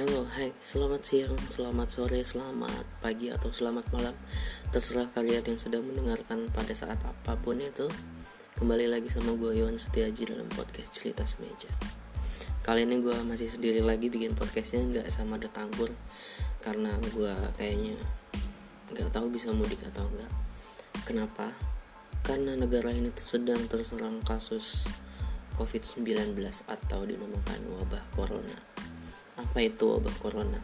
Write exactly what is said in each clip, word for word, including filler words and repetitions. Halo, hai, selamat siang, selamat sore, selamat pagi, atau selamat malam. Terserah kalian yang sedang mendengarkan pada saat apapun itu. Kembali lagi sama gue, Iwan Setiaji, dalam podcast Cerita Semeja. Kali ini gue masih sendiri lagi bikin podcastnya, gak sama Detangkur. Karena gue kayaknya gak tahu bisa mudik atau enggak. Kenapa? Karena negara ini sedang terserang kasus covid sembilan belas atau dinamakan wabah corona. Apa itu wabah corona?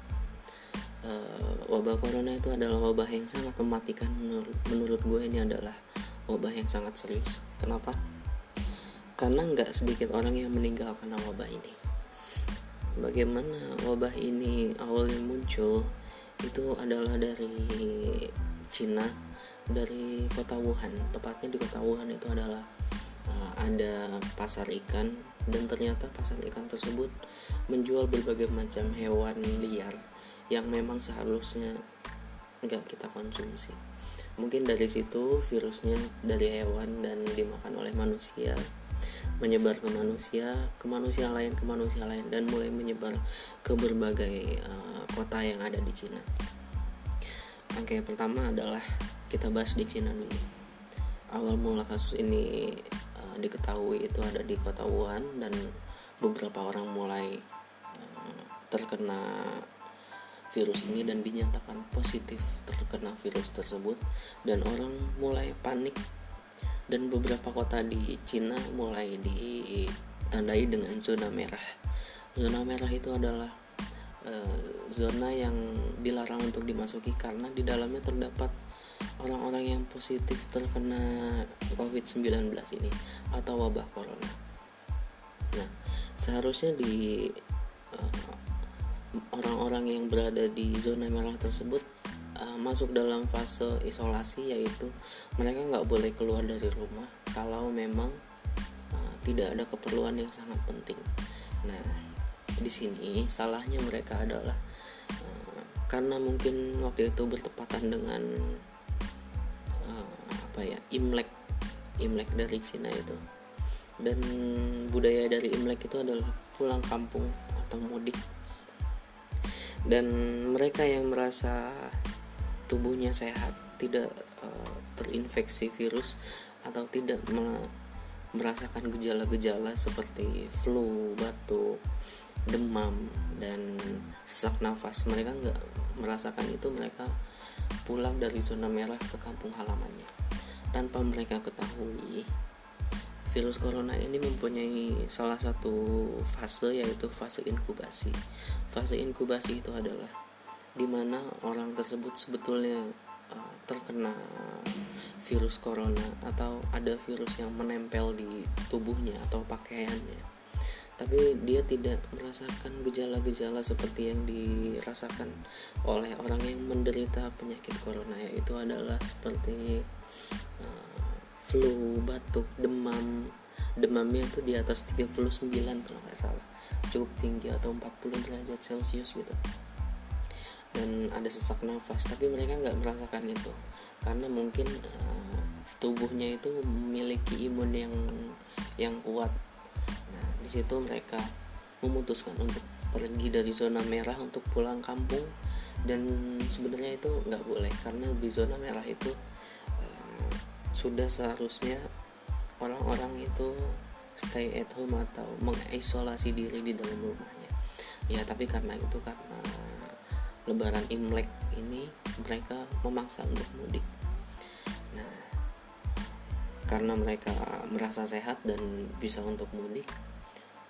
Uh, wabah corona itu adalah wabah yang sangat mematikan. Menurut, menurut gue ini adalah wabah yang sangat serius. Kenapa? Karena gak sedikit orang yang meninggal karena wabah ini. Bagaimana wabah ini awalnya muncul? Itu adalah dari Cina, dari kota Wuhan. Tepatnya di kota Wuhan itu adalah uh, ada pasar ikan. Dan ternyata pasar ikan tersebut menjual berbagai macam hewan liar yang memang seharusnya enggak kita konsumsi. Mungkin dari situ virusnya dari hewan dan dimakan oleh manusia, menyebar ke manusia, ke manusia lain, ke manusia lain, dan mulai menyebar ke berbagai uh, kota yang ada di Cina. Oke, pertama adalah kita bahas di Cina dulu. Awal mula kasus ini diketahui itu ada di kota Wuhan, dan beberapa orang mulai uh, terkena virus ini dan dinyatakan positif terkena virus tersebut, dan orang mulai panik, dan beberapa kota di Cina mulai ditandai dengan zona merah. Zona merah itu adalah uh, zona yang dilarang untuk dimasuki karena di dalamnya terdapat orang-orang yang positif terkena covid sembilan belas ini atau wabah corona. Nah, seharusnya di uh, orang-orang yang berada di zona merah tersebut uh, masuk dalam fase isolasi, yaitu mereka nggak boleh keluar dari rumah kalau memang uh, tidak ada keperluan yang sangat penting. Nah, di sini salahnya mereka adalah uh, karena mungkin waktu itu bertepatan dengan ya Imlek Imlek dari Cina itu, dan budaya dari Imlek itu adalah pulang kampung atau mudik, dan mereka yang merasa tubuhnya sehat, tidak uh, terinfeksi virus atau tidak me- merasakan gejala-gejala seperti flu, batuk, demam, dan sesak nafas, mereka nggak merasakan itu. Mereka pulang dari zona merah ke kampung halamannya tanpa mereka ketahui. Virus corona ini mempunyai salah satu fase, yaitu fase inkubasi. Fase inkubasi itu adalah dimana orang tersebut sebetulnya uh, terkena virus corona atau ada virus yang menempel di tubuhnya atau pakaiannya, tapi dia tidak merasakan gejala-gejala seperti yang dirasakan oleh orang yang menderita penyakit corona, yaitu adalah seperti Uh, flu, batuk, demam. Demamnya itu di atas tiga puluh sembilan kalau gak salah, cukup tinggi, atau empat puluh derajat celcius gitu. Dan ada sesak nafas, tapi mereka gak merasakan itu karena mungkin uh, tubuhnya itu memiliki imun yang yang kuat. Nah, di situ mereka memutuskan untuk pergi dari zona merah untuk pulang kampung, dan sebenarnya itu gak boleh karena di zona merah itu sudah seharusnya orang-orang itu stay at home atau mengisolasi diri di dalam rumahnya. Ya, tapi karena itu, karena lebaran Imlek ini mereka memaksa untuk mudik. Nah, karena mereka merasa sehat dan bisa untuk mudik,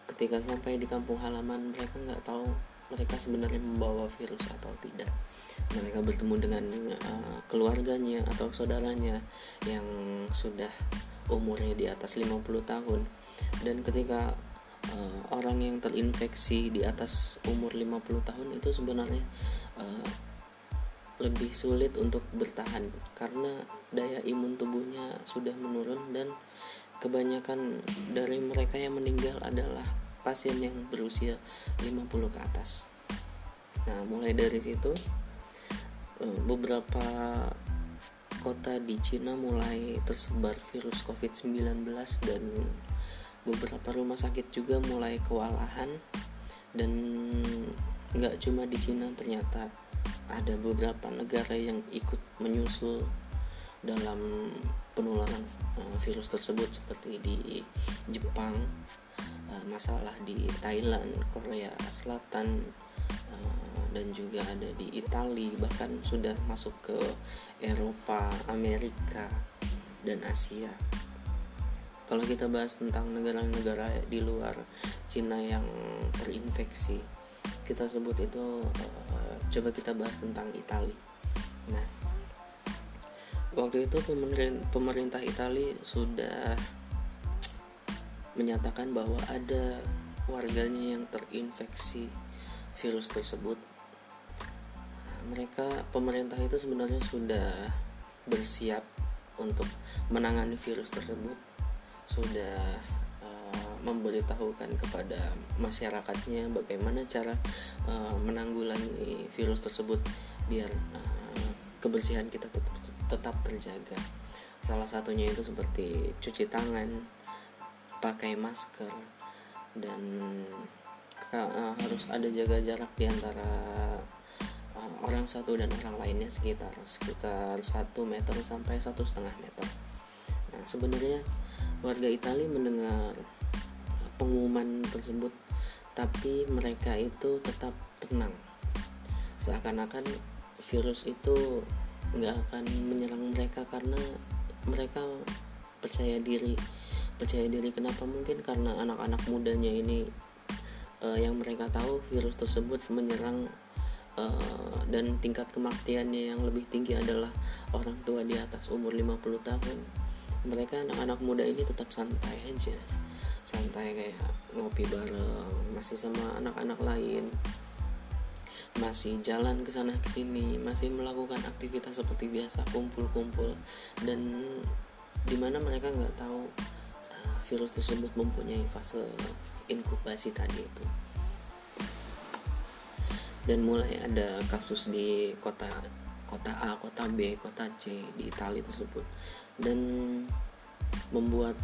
ketika sampai di kampung halaman mereka nggak tahu mereka sebenarnya membawa virus atau tidak. Mereka bertemu dengan uh, keluarganya atau saudaranya yang sudah umurnya di atas lima puluh tahun. Dan ketika uh, orang yang terinfeksi di atas umur lima puluh tahun itu sebenarnya uh, lebih sulit untuk bertahan karena daya imun tubuhnya sudah menurun, dan kebanyakan dari mereka yang meninggal adalah pasien yang berusia lima puluh ke atas. Nah, mulai dari situ beberapa kota di Cina mulai tersebar virus covid sembilan belas, dan beberapa rumah sakit juga mulai kewalahan dan Nggak cuma di Cina, ternyata ada beberapa negara yang ikut menyusul dalam penularan virus tersebut, seperti di Jepang, masalah di Thailand, Korea Selatan, dan juga ada di Italia, bahkan sudah masuk ke Eropa, Amerika, dan Asia. Kalau kita bahas tentang negara-negara di luar Cina yang terinfeksi, kita sebut itu, coba kita bahas tentang Italia. Nah, waktu itu pemerintah Italia sudah menyatakan bahwa ada warganya yang terinfeksi virus tersebut. Mereka, pemerintah itu sebenarnya sudah bersiap untuk menangani virus tersebut, sudah uh, memberitahukan kepada masyarakatnya bagaimana cara uh, menanggulangi virus tersebut biar uh, kebersihan kita tetap, tetap terjaga. Salah satunya itu seperti cuci tangan, pakai masker, dan uh, harus ada jaga jarak di antara uh, orang satu dan orang lainnya sekitar sekitar satu meter sampai satu koma lima meter. Nah, sebenarnya warga Italia mendengar pengumuman tersebut, tapi mereka itu tetap tenang, seakan-akan virus itu nggak akan menyerang mereka karena mereka percaya diri. Percaya diri kenapa? Mungkin karena anak-anak mudanya ini uh, yang mereka tahu virus tersebut menyerang, uh, dan tingkat kematiannya yang lebih tinggi adalah orang tua di atas umur lima puluh tahun. Mereka, anak-anak muda ini tetap santai aja, santai kayak ngopi bareng, masih sama anak-anak lain, masih jalan kesana kesini, masih melakukan aktivitas seperti biasa, kumpul-kumpul, dan dimana mereka nggak tahu uh, virus tersebut mempunyai fase inkubasi tadi itu. Dan mulai ada kasus di kota kota A, kota B, kota C di Italia tersebut, dan membuat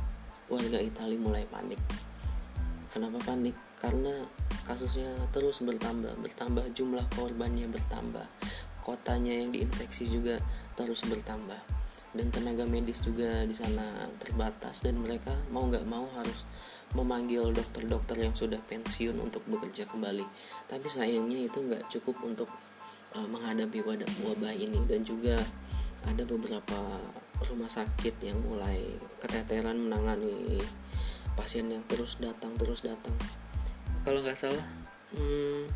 warga Italia mulai panik. Kenapa panik? Karena kasusnya terus bertambah, bertambah jumlah korbannya bertambah, kotanya yang diinfeksi juga terus bertambah, dan tenaga medis juga di sana terbatas, dan mereka mau nggak mau harus memanggil dokter-dokter yang sudah pensiun untuk bekerja kembali. Tapi sayangnya itu nggak cukup untuk uh, menghadapi wabah ini, dan juga ada beberapa rumah sakit yang mulai keteteran menangani pasien yang terus datang terus datang. Kalau nggak salah, hmm,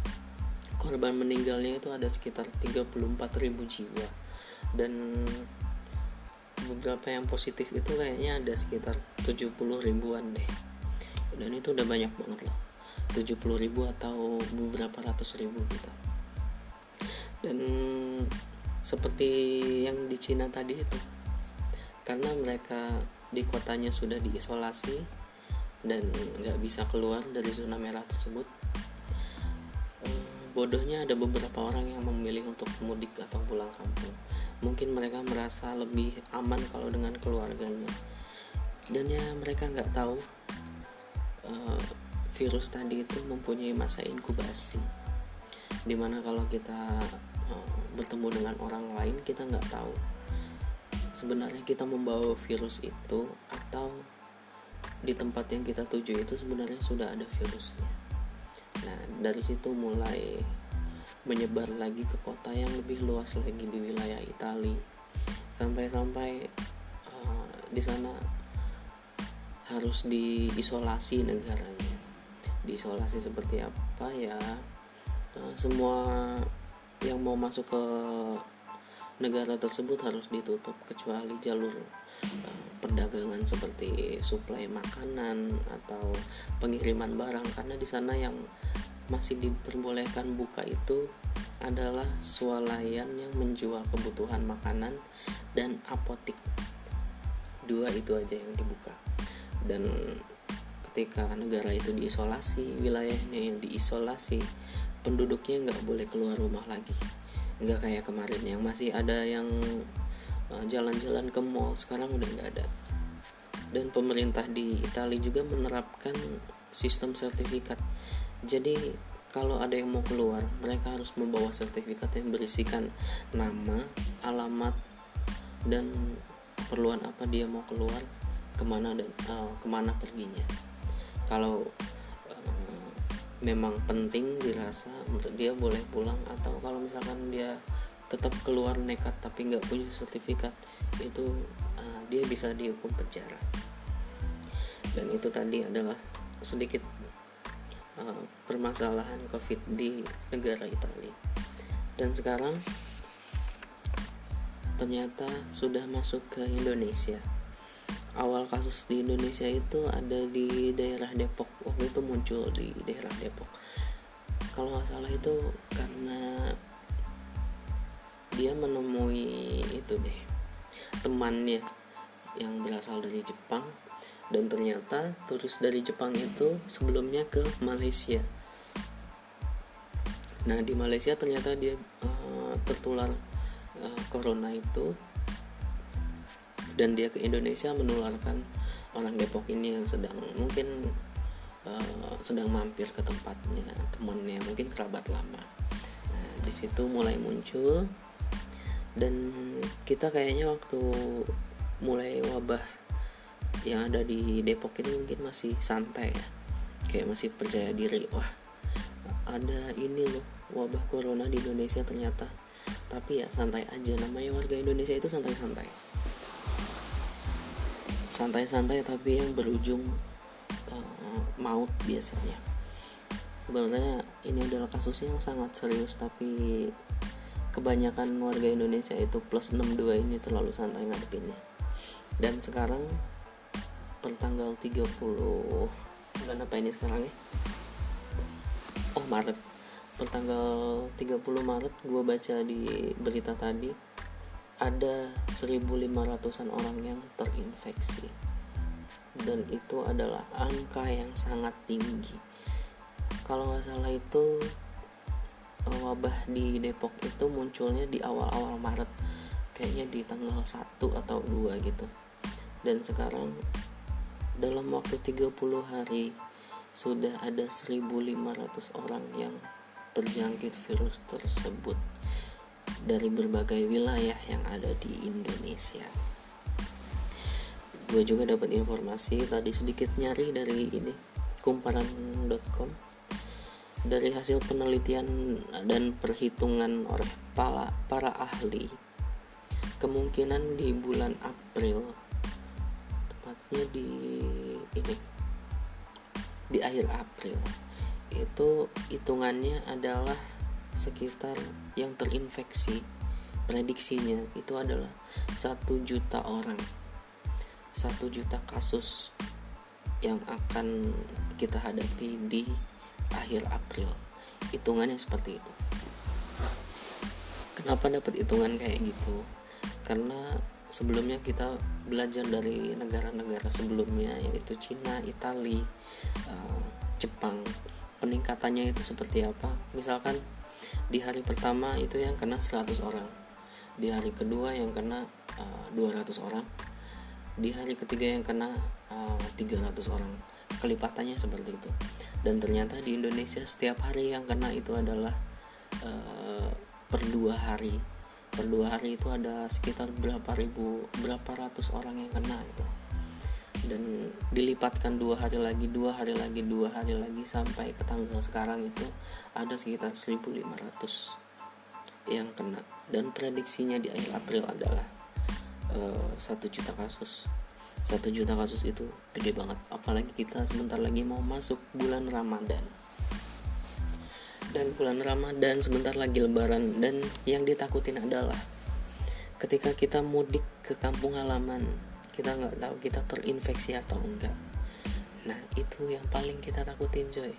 korban meninggalnya itu ada sekitar tiga puluh empat ribu jiwa, dan beberapa yang positif itu kayaknya ada sekitar tujuh puluh ribuan deh, dan itu udah banyak banget lah, tujuh puluh ribu atau beberapa ratus ribu gitu. Dan seperti yang di Cina tadi itu, karena mereka di kotanya sudah diisolasi dan nggak bisa keluar dari zona merah tersebut, bodohnya ada beberapa orang yang memilih untuk mudik atau pulang kampung. Mungkin mereka merasa lebih aman kalau dengan keluarganya, dan ya mereka nggak tahu uh, virus tadi itu mempunyai masa inkubasi, dimana kalau kita uh, bertemu dengan orang lain, kita nggak tahu sebenarnya kita membawa virus itu, atau di tempat yang kita tuju itu sebenarnya sudah ada virusnya. Nah, dari situ mulai menyebar lagi ke kota yang lebih luas lagi di wilayah Italia, sampai-sampai uh, di sana harus diisolasi negaranya. Diisolasi seperti apa ya? Uh, semua yang mau masuk ke negara tersebut harus ditutup, kecuali jalur uh, perdagangan seperti suplai makanan atau pengiriman barang, karena di sana yang masih diperbolehkan buka itu adalah swalayan yang menjual kebutuhan makanan dan apotik. Dua itu aja yang dibuka. Dan ketika negara itu diisolasi, wilayahnya yang diisolasi, penduduknya nggak boleh keluar rumah lagi. Nggak kayak kemarin yang masih ada yang uh, jalan-jalan ke mall, sekarang udah nggak ada. Dan pemerintah di Italia juga menerapkan sistem sertifikat. Jadi kalau ada yang mau keluar, mereka harus membawa sertifikat yang berisikan nama, alamat, dan keperluan apa dia mau keluar, kemana dan uh, kemana perginya. Kalau uh, memang penting dirasa, dia boleh pulang. Atau kalau misalkan dia tetap keluar nekat tapi nggak punya sertifikat, itu uh, dia bisa dihukum penjara. Dan itu tadi adalah sedikit uh, permasalahan COVID di negara Italia. Dan sekarang ternyata sudah masuk ke Indonesia. Awal kasus di Indonesia itu ada di daerah Depok. Waktu itu muncul di daerah Depok. Kalau nggak salah itu karena dia menemui itu deh temannya yang berasal dari Jepang, dan ternyata turis dari Jepang itu sebelumnya ke Malaysia. Nah, di Malaysia ternyata dia uh, tertular uh, corona itu, dan dia ke Indonesia menularkan orang Depok ini yang sedang mungkin uh, sedang mampir ke tempatnya temannya, mungkin kerabat lama. Nah, di situ mulai muncul, dan kita kayaknya waktu mulai wabah yang ada di Depok ini mungkin masih santai ya, kayak masih percaya diri, wah ada ini loh wabah corona di Indonesia ternyata. Tapi ya santai aja, namanya warga Indonesia itu santai-santai. Santai-santai tapi yang berujung uh, maut biasanya. Sebenarnya ini adalah kasus yang sangat serius, tapi kebanyakan warga Indonesia itu plus enam puluh dua ini terlalu santai ngadepinnya. Dan sekarang per tanggal tiga puluh bulan apa ini sekarang ya? Oh Maret. Per tanggal tiga puluh Maret gue baca di berita tadi ada seribu lima ratusan orang yang terinfeksi, dan itu adalah angka yang sangat tinggi. Kalau nggak salah itu wabah di Depok itu munculnya di awal-awal Maret, kayaknya di tanggal satu atau dua gitu. Dan sekarang dalam waktu tiga puluh hari sudah ada seribu lima ratus orang yang terjangkit virus tersebut dari berbagai wilayah yang ada di Indonesia. Gue juga dapat informasi tadi sedikit nyari dari ini Kumparan dot com. Dari hasil penelitian dan perhitungan oleh para, para ahli, kemungkinan di bulan April, tepatnya di ini di akhir April, itu hitungannya adalah sekitar yang terinfeksi, prediksinya itu adalah satu juta orang, satu juta kasus yang akan kita hadapi di akhir April. Hitungannya seperti itu. Kenapa dapat hitungan kayak gitu? Karena sebelumnya kita belajar dari negara-negara sebelumnya, yaitu Cina, Italia, Jepang, peningkatannya itu seperti apa. Misalkan di hari pertama itu yang kena seratus orang, di hari kedua yang kena uh, dua ratus orang, di hari ketiga yang kena uh, tiga ratus orang, kelipatannya seperti itu. Dan ternyata di Indonesia setiap hari yang kena itu adalah uh, per dua hari per dua hari itu ada sekitar berapa ribu berapa ratus orang yang kena itu, dan dilipatkan dua hari lagi dua hari lagi dua hari lagi, sampai ke tanggal sekarang itu ada sekitar seribu lima ratus yang kena, dan prediksinya di akhir April adalah uh, satu juta kasus. Satu juta kasus itu gede banget, apalagi kita sebentar lagi mau masuk bulan Ramadan, dan bulan Ramadan sebentar lagi Lebaran. Dan yang ditakutin adalah ketika kita mudik ke kampung halaman, kita nggak tahu kita terinfeksi atau enggak. Nah, itu yang paling kita takutin, coy.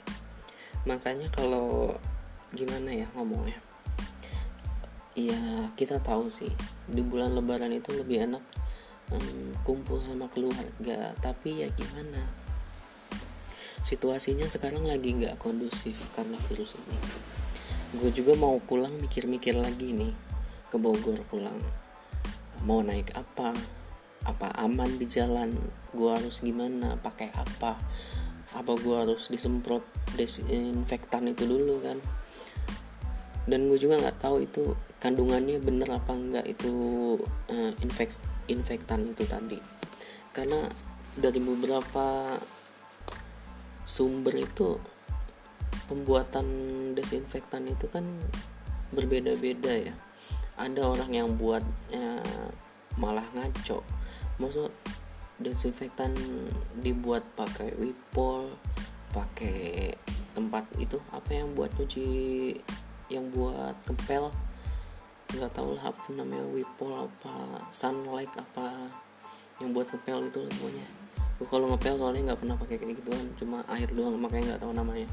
Makanya kalau gimana ya ngomongnya, ya kita tahu sih di bulan Lebaran itu lebih enak hmm, kumpul sama keluarga. Tapi ya gimana, situasinya sekarang lagi nggak kondusif karena virus ini. Gue juga mau pulang mikir-mikir lagi nih, ke Bogor pulang mau naik apa, apa aman di jalan, gue harus gimana, pakai apa, apa gue harus disemprot desinfektan itu dulu kan. Dan gue juga nggak tahu itu kandungannya bener apa enggak itu uh, infek infektan itu tadi, karena dari beberapa sumber itu pembuatan desinfektan itu kan berbeda-beda ya. Ada orang yang buatnya malah ngaco, maksud desinfektan dibuat pakai wipol, pakai tempat itu apa yang buat cuci, yang buat kempel, nggak tahu lah apa namanya, wipol apa sunlight apa yang buat kempel itu lah pokoknya. Gue kalau ngepel soalnya nggak pernah pakai kayak gituan, cuma air doang, makanya nggak tahu namanya.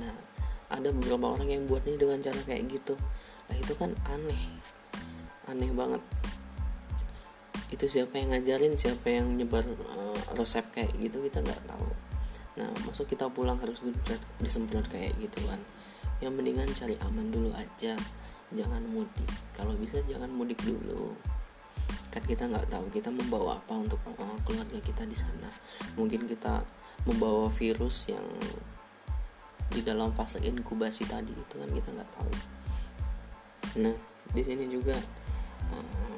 Nah, ada beberapa orang yang buatnya dengan cara kayak gitu. Nah itu kan aneh, aneh banget. Itu siapa yang ngajarin, siapa yang nyebar uh, resep kayak gitu, kita nggak tahu. Nah masuk kita pulang harus disemprot kayak gitu kan. Yang mendingan cari aman dulu aja, jangan mudik. Kalau bisa jangan mudik dulu. Kan kita nggak tahu kita membawa apa untuk uh, keluarga kita di sana. Mungkin kita membawa virus yang di dalam fase inkubasi tadi itu kan kita nggak tahu. Nah, di sini juga uh,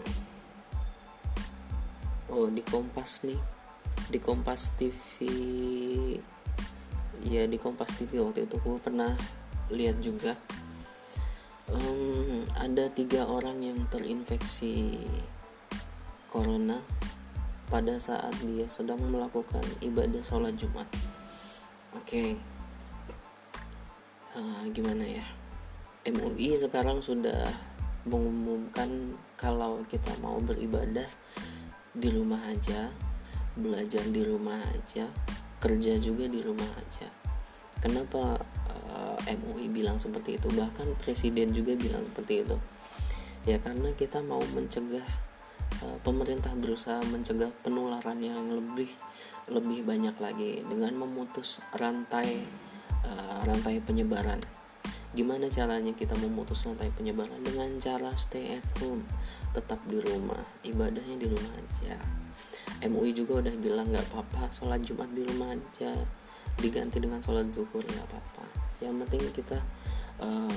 oh di Kompas nih, di Kompas T V, ya di Kompas T V waktu itu gue pernah lihat juga um, ada tiga orang yang terinfeksi corona pada saat dia sedang melakukan ibadah sholat Jumat. Oke, okay. uh, gimana ya? M U I sekarang sudah mengumumkan kalau kita mau beribadah di rumah aja, belajar di rumah aja, kerja juga di rumah aja. Kenapa uh, M U I bilang seperti itu? Bahkan presiden juga bilang seperti itu. Ya karena kita mau mencegah, uh, pemerintah berusaha mencegah penularan yang lebih lebih banyak lagi dengan memutus rantai uh, rantai penyebaran. Gimana caranya kita memutus rantai penyebaran? Dengan cara stay at home, tetap di rumah, ibadahnya di rumah aja. M U I juga udah bilang nggak apa-apa sholat Jumat di rumah aja, diganti dengan sholat zuhur, nggak apa-apa. Yang penting kita uh,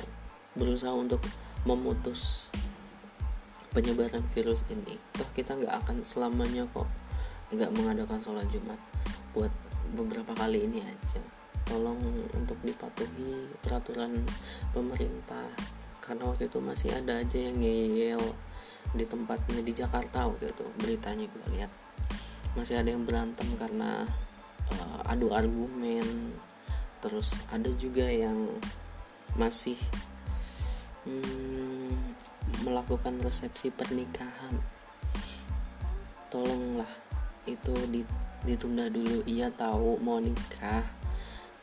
berusaha untuk memutus penyebaran virus ini. Toh kita nggak akan selamanya kok nggak mengadakan sholat Jumat, buat beberapa kali ini aja. Tolong untuk dipatuhi peraturan pemerintah, karena waktu itu masih ada aja yang ngeyel di tempatnya di Jakarta waktu itu, beritanya gue lihat masih ada yang berantem karena uh, adu argumen. Terus ada juga yang masih hmm, melakukan resepsi pernikahan. Tolonglah itu ditunda dulu. Iya tahu mau nikah,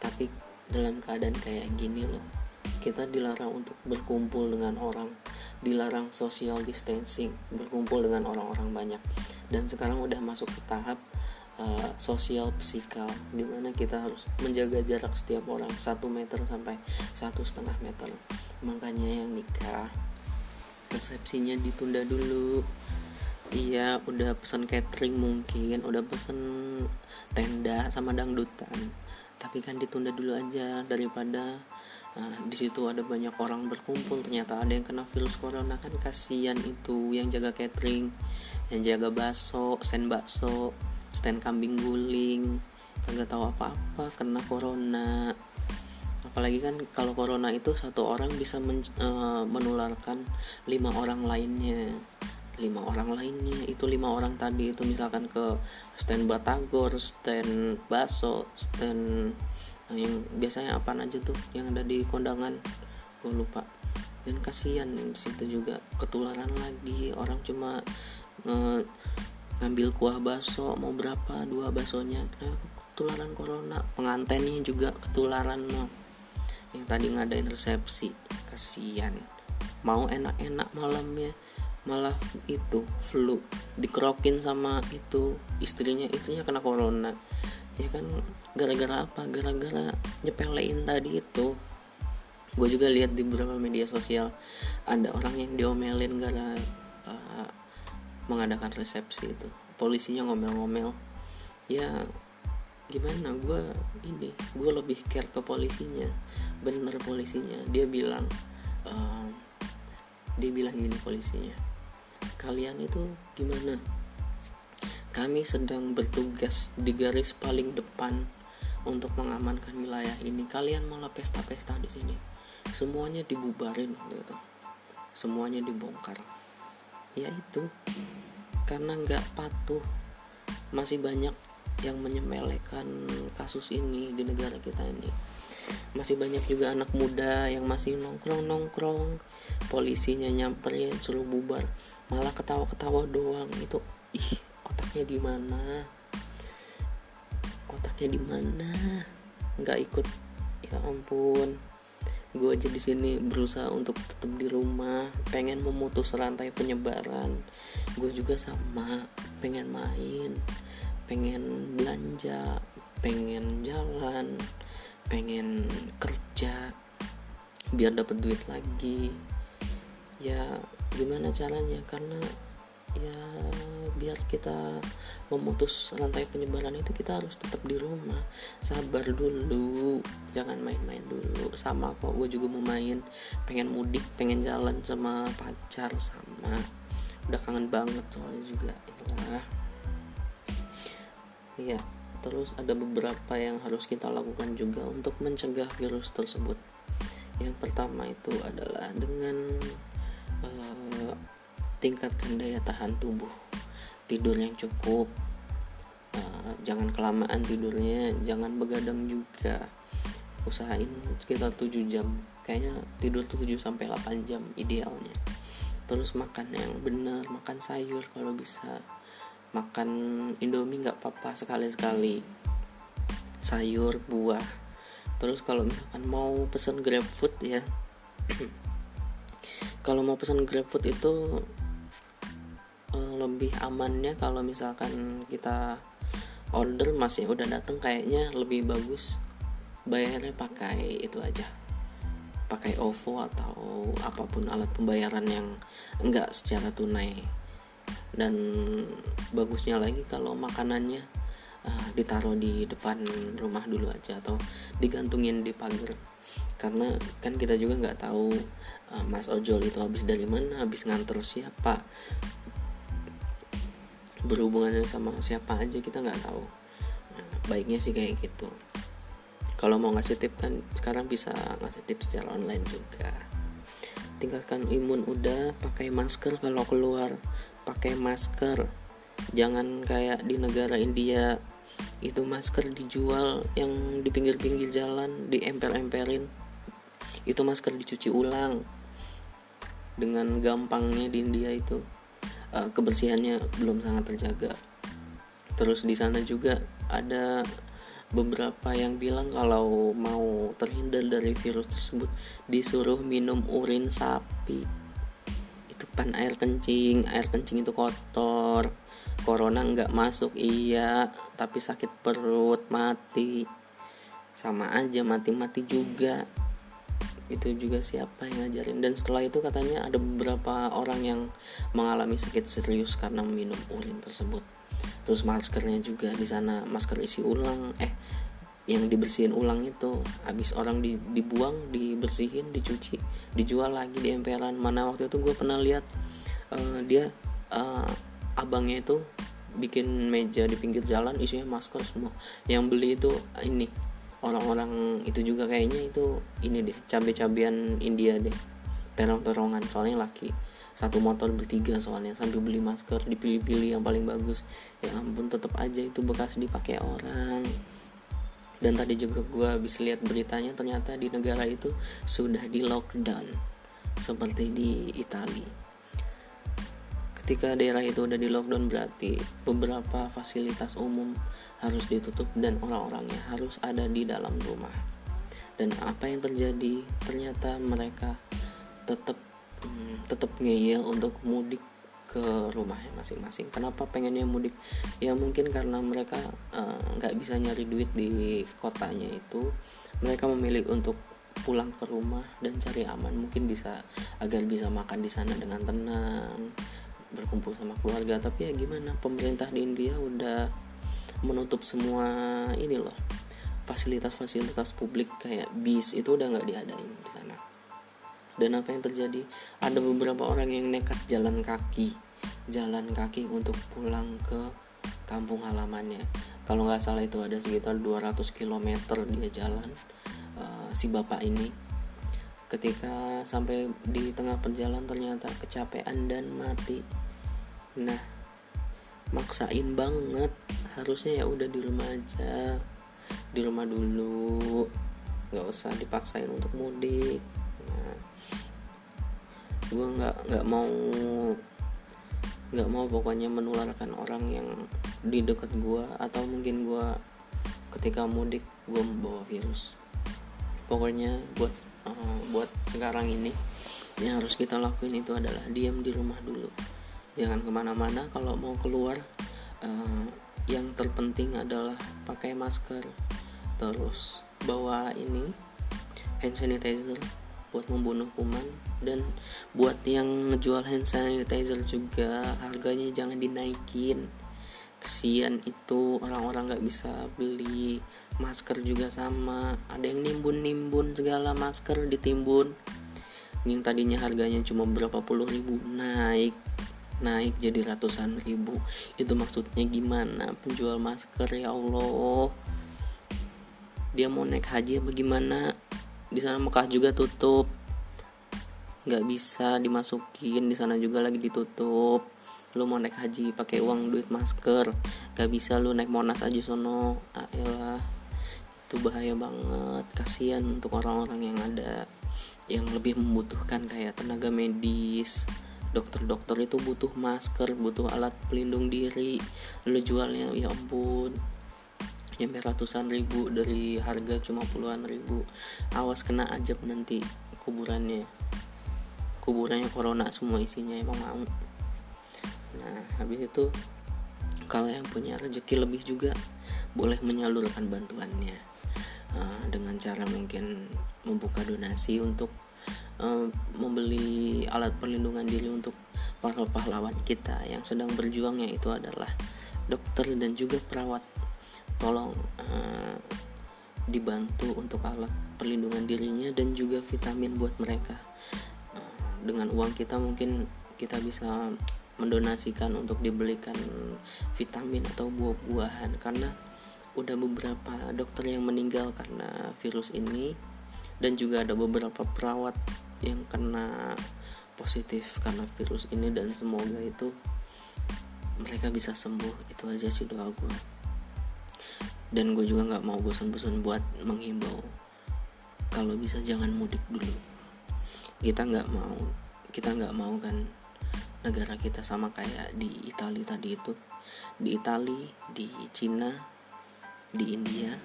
tapi dalam keadaan kayak gini loh, kita dilarang untuk berkumpul dengan orang, dilarang social distancing, berkumpul dengan orang-orang banyak. Dan sekarang udah masuk ke tahap uh, social physical, dimana kita harus menjaga jarak setiap orang satu meter sampai satu koma lima meter. Makanya yang nikah resepsinya ditunda dulu. Iya udah pesan catering mungkin, udah pesan tenda sama dangdutan, tapi kan ditunda dulu aja, daripada uh, di situ ada banyak orang berkumpul ternyata ada yang kena virus corona. Kan kasihan itu yang jaga catering, yang jaga bakso, stand bakso, stand kambing guling, kagak tahu apa-apa kena corona. Apalagi kan kalau corona itu satu orang bisa men- uh, menularkan lima orang lainnya. Lima orang lainnya itu lima orang tadi itu misalkan ke stand batagor, stand baso, stand yang biasanya apaan aja tuh yang ada di kondangan, gue lupa. Dan kasihan di situ juga ketularan lagi, orang cuma eh, ngambil kuah baso mau berapa, dua basonya nah, ketularan corona. Pengantennya juga ketularan loh, yang tadi ngadain resepsi. Kasihan, mau enak-enak malamnya malah itu flu, dikerokin sama itu istrinya, istrinya kena corona. Ya kan gara-gara apa? Gara-gara nyepelein tadi itu. Gue juga lihat di beberapa media sosial ada orang yang diomelin gara uh, mengadakan resepsi itu. Polisinya ngomel-ngomel. Ya gimana, gue ini gue lebih care ke polisinya, bener polisinya. Dia bilang uh, dia bilang gini polisinya, kalian itu gimana, kami sedang bertugas di garis paling depan untuk mengamankan wilayah ini, kalian malah pesta-pesta di sini, semuanya dibubarin gitu, semuanya dibongkar. Ya itu karena nggak patuh, masih banyak yang menyepelekan kasus ini di negara kita ini. Masih banyak juga anak muda yang masih nongkrong-nongkrong, polisinya nyamperin suruh bubar, malah ketawa-ketawa doang. Itu ih, otaknya di mana? Otaknya di mana? Enggak ikut. Ya ampun. Gue aja di sini berusaha untuk tetap di rumah, pengen memutus rantai penyebaran. Gue juga sama, pengen main, pengen belanja, pengen jalan, pengen kerja biar dapat duit lagi. Ya gimana caranya, karena ya biar kita memutus rantai penyebaran itu kita harus tetap di rumah. Sabar dulu, jangan main-main dulu. Sama kok, gue juga mau main, pengen mudik, pengen jalan sama pacar, sama. Udah kangen banget soalnya juga ya. Iya, terus ada beberapa yang harus kita lakukan juga untuk mencegah virus tersebut. Yang pertama itu adalah dengan uh, tingkatkan daya tahan tubuh, tidur yang cukup, uh, jangan kelamaan tidurnya, jangan begadang juga, usahain sekitar tujuh jam, kayaknya tidur tuh tujuh sampai delapan jam idealnya. Terus makan yang benar, makan sayur kalau bisa. Makan Indomie gak apa-apa sekali-sekali, sayur, buah. Terus kalau misalkan mau pesan GrabFood ya kalau mau pesan GrabFood itu uh, lebih amannya kalau misalkan kita order masih udah datang, kayaknya lebih bagus bayarnya pakai itu aja, pakai O V O atau apapun alat pembayaran yang enggak secara tunai. Dan bagusnya lagi kalau makanannya uh, ditaruh di depan rumah dulu aja atau digantungin di pagar, karena kan kita juga nggak tahu uh, Mas Ojol itu habis dari mana, habis nganter siapa, berhubungannya sama siapa aja kita nggak tahu. Nah, baiknya sih kayak gitu. Kalau mau ngasih tip kan sekarang bisa ngasih tip secara online juga. Tingkatkan imun udah, pakai masker kalau keluar, pakai masker. Jangan kayak di negara India itu masker dijual yang di pinggir-pinggir jalan, diemper-emperin. Itu masker dicuci ulang dengan gampangnya di India itu, uh, kebersihannya belum sangat terjaga. Terus di sana juga ada beberapa yang bilang kalau mau terhindar dari virus tersebut disuruh minum urin sapi. Itu kan air kencing, air kencing itu kotor. Corona nggak masuk iya, tapi sakit perut mati, sama aja mati-mati juga. Itu juga siapa yang ngajarin. Dan setelah itu katanya ada beberapa orang yang mengalami sakit serius karena minum urin tersebut. Terus maskernya juga di sana masker isi ulang, eh yang dibersihin ulang itu, habis orang di, dibuang dibersihin, dicuci, dijual lagi di emperan. Mana waktu itu gue pernah lihat uh, dia uh, abangnya itu bikin meja di pinggir jalan isinya masker semua. Yang beli itu ini orang-orang itu juga kayaknya itu ini deh, cabe-cabean India deh, terong-terongan soalnya laki. Satu motor bertiga soalnya, sambil beli masker dipilih-pilih yang paling bagus. Ya ampun, tetap aja itu bekas dipakai orang. Dan tadi juga gue habis lihat beritanya, ternyata di negara itu sudah di lockdown seperti di Italia. Ketika daerah itu udah di lockdown berarti beberapa fasilitas umum harus ditutup dan orang-orangnya harus ada di dalam rumah. Dan apa yang terjadi, ternyata mereka tetap Hmm, tetap ngeyel untuk mudik ke rumahnya masing-masing. Kenapa pengennya mudik? Ya mungkin karena mereka nggak uh, bisa nyari duit di kotanya itu, mereka memilih untuk pulang ke rumah dan cari aman, mungkin bisa agar bisa makan di sana dengan tenang, berkumpul sama keluarga. Tapi ya gimana, pemerintah di India udah menutup semua ini loh, fasilitas-fasilitas publik kayak bis itu udah nggak diadain di sana. Dan apa yang terjadi? Ada beberapa orang yang nekat jalan kaki, jalan kaki untuk pulang ke kampung halamannya. Kalau nggak salah itu ada sekitar dua ratus kilometer dia jalan, uh, si bapak ini. Ketika sampai di tengah perjalanan ternyata kecapean dan mati. Nah, maksain banget. Harusnya ya udah di rumah aja, di rumah dulu, nggak usah dipaksain untuk mudik. Nah, gue nggak nggak mau nggak mau pokoknya menularkan orang yang di dekat gue, atau mungkin gue ketika mudik gue membawa virus. Pokoknya buat uh, buat sekarang ini yang harus kita lakuin itu adalah diam di rumah dulu, jangan kemana-mana. Kalau mau keluar, uh, yang terpenting adalah pakai masker, terus bawa ini hand sanitizer buat membunuh kuman. Dan buat yang ngejual hand sanitizer juga harganya jangan dinaikin, kesian itu orang-orang gak bisa beli. Masker juga sama, ada yang nimbun-nimbun segala, masker ditimbun yang tadinya harganya cuma berapa puluh ribu naik naik jadi ratusan ribu. Itu maksudnya gimana penjual masker, ya Allah, dia mau naik haji apa gimana? Di sana Mekah juga tutup, nggak bisa dimasukin, di sana juga lagi ditutup. Lu mau naik haji pakai uang duit masker, nggak bisa. Lu naik Monas aja sono, ayolah, itu bahaya banget. Kasian untuk orang-orang yang ada yang lebih membutuhkan kayak tenaga medis, dokter-dokter itu butuh masker, butuh alat pelindung diri. Lu jualnya ya ampun nyampe ratusan ribu dari harga cuma puluhan ribu. Awas kena ajab nanti kuburannya, kuburannya corona semua isinya, emang mau. Nah, habis itu kalau yang punya rezeki lebih juga boleh menyalurkan bantuannya uh, dengan cara mungkin membuka donasi untuk uh, membeli alat perlindungan diri untuk para pahlawan kita yang sedang berjuang, yaitu adalah dokter dan juga perawat. Tolong uh, dibantu untuk alat perlindungan dirinya dan juga vitamin buat mereka. Uh, dengan uang kita mungkin kita bisa mendonasikan untuk dibelikan vitamin atau buah-buahan, karena udah beberapa dokter yang meninggal karena virus ini, dan juga ada beberapa perawat yang kena positif karena virus ini. Dan semoga itu mereka bisa sembuh. Itu aja sih doa gue. Dan gue juga gak mau bosan-bosan buat menghimbau, kalau bisa jangan mudik dulu. Kita gak mau Kita gak mau kan negara kita sama kayak di Italia tadi itu, di Italia, di Cina, di India.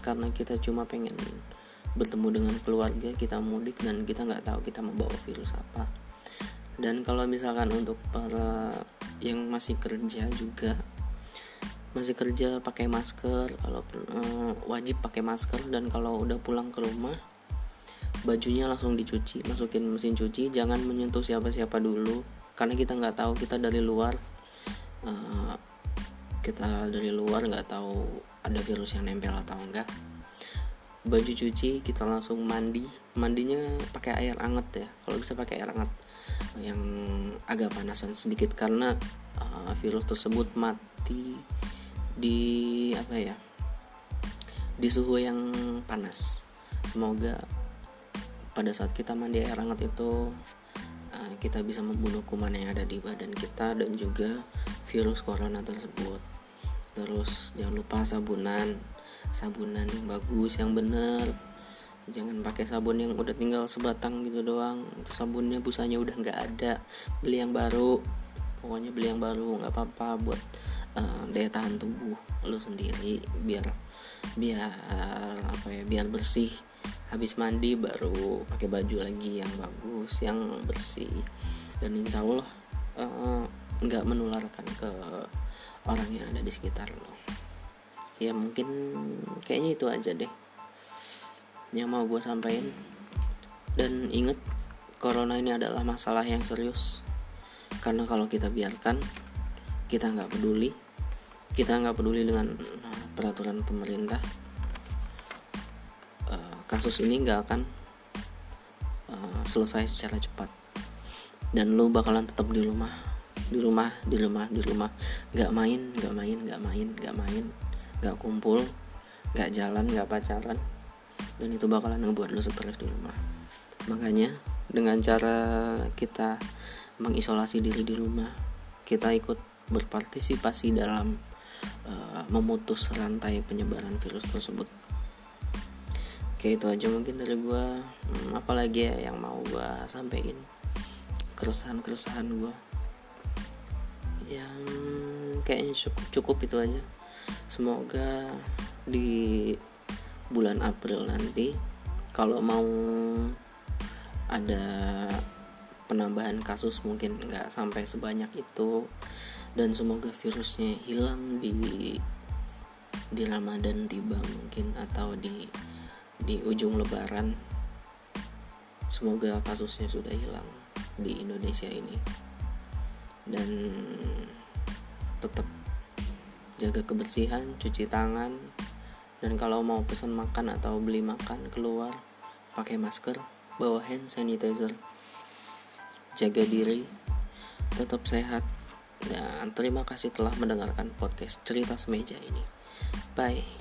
Karena kita cuma pengen bertemu dengan keluarga, kita mudik dan kita gak tahu kita membawa virus apa. Dan kalau misalkan untuk para yang masih kerja juga, masih kerja pakai masker, kalau eh, wajib pakai masker. Dan kalau udah pulang ke rumah, bajunya langsung dicuci, masukin mesin cuci, jangan menyentuh siapa-siapa dulu, karena kita nggak tahu, kita dari luar, eh, kita dari luar nggak tahu ada virus yang nempel atau enggak. Baju cuci, kita langsung mandi, mandinya pakai air hangat ya, kalau bisa pakai air hangat yang agak panasan sedikit, karena eh, virus tersebut mati di apa ya di suhu yang panas. Semoga pada saat kita mandi air hangat itu uh, kita bisa membunuh kuman yang ada di badan kita dan juga virus corona tersebut. Terus jangan lupa sabunan, sabunan yang bagus, yang benar. Jangan pakai sabun yang udah tinggal sebatang gitu doang, itu sabunnya busanya udah nggak ada, beli yang baru. Pokoknya beli yang baru, nggak apa-apa buat Uh, daya tahan tubuh lo sendiri, biar biar apa ya biar bersih. Habis mandi baru pakai baju lagi yang bagus, yang bersih, dan insya Allah uh, nggak menularkan ke orang yang ada di sekitar lo. Ya mungkin kayaknya itu aja deh yang mau gue sampaikan. Dan inget, corona ini adalah masalah yang serius, karena kalau kita biarkan, kita nggak peduli, kita nggak peduli dengan peraturan pemerintah, kasus ini nggak akan selesai secara cepat, dan lo bakalan tetap di rumah, di rumah, di rumah, di rumah, nggak main, nggak main, nggak main, nggak main, nggak kumpul, nggak jalan, nggak pacaran, dan itu bakalan ngebuat lo stres di rumah. Makanya dengan cara kita mengisolasi diri di rumah, kita ikut berpartisipasi dalam uh, memutus rantai penyebaran virus tersebut. Oke, itu aja mungkin dari gue. hmm, Apalagi ya yang mau gue sampein, keresahan-keresahan gue yang kayaknya cukup, cukup itu aja. Semoga di bulan April nanti, kalau mau ada penambahan kasus mungkin nggak sampai sebanyak itu, dan semoga virusnya hilang di di Ramadan tiba mungkin, atau di di ujung Lebaran. Semoga kasusnya sudah hilang di Indonesia ini, dan tetap jaga kebersihan, cuci tangan, dan kalau mau pesan makan atau beli makan keluar, pakai masker, bawa hand sanitizer, jaga diri, tetap sehat, dan terima kasih telah mendengarkan podcast Cerita Semeja ini. Bye.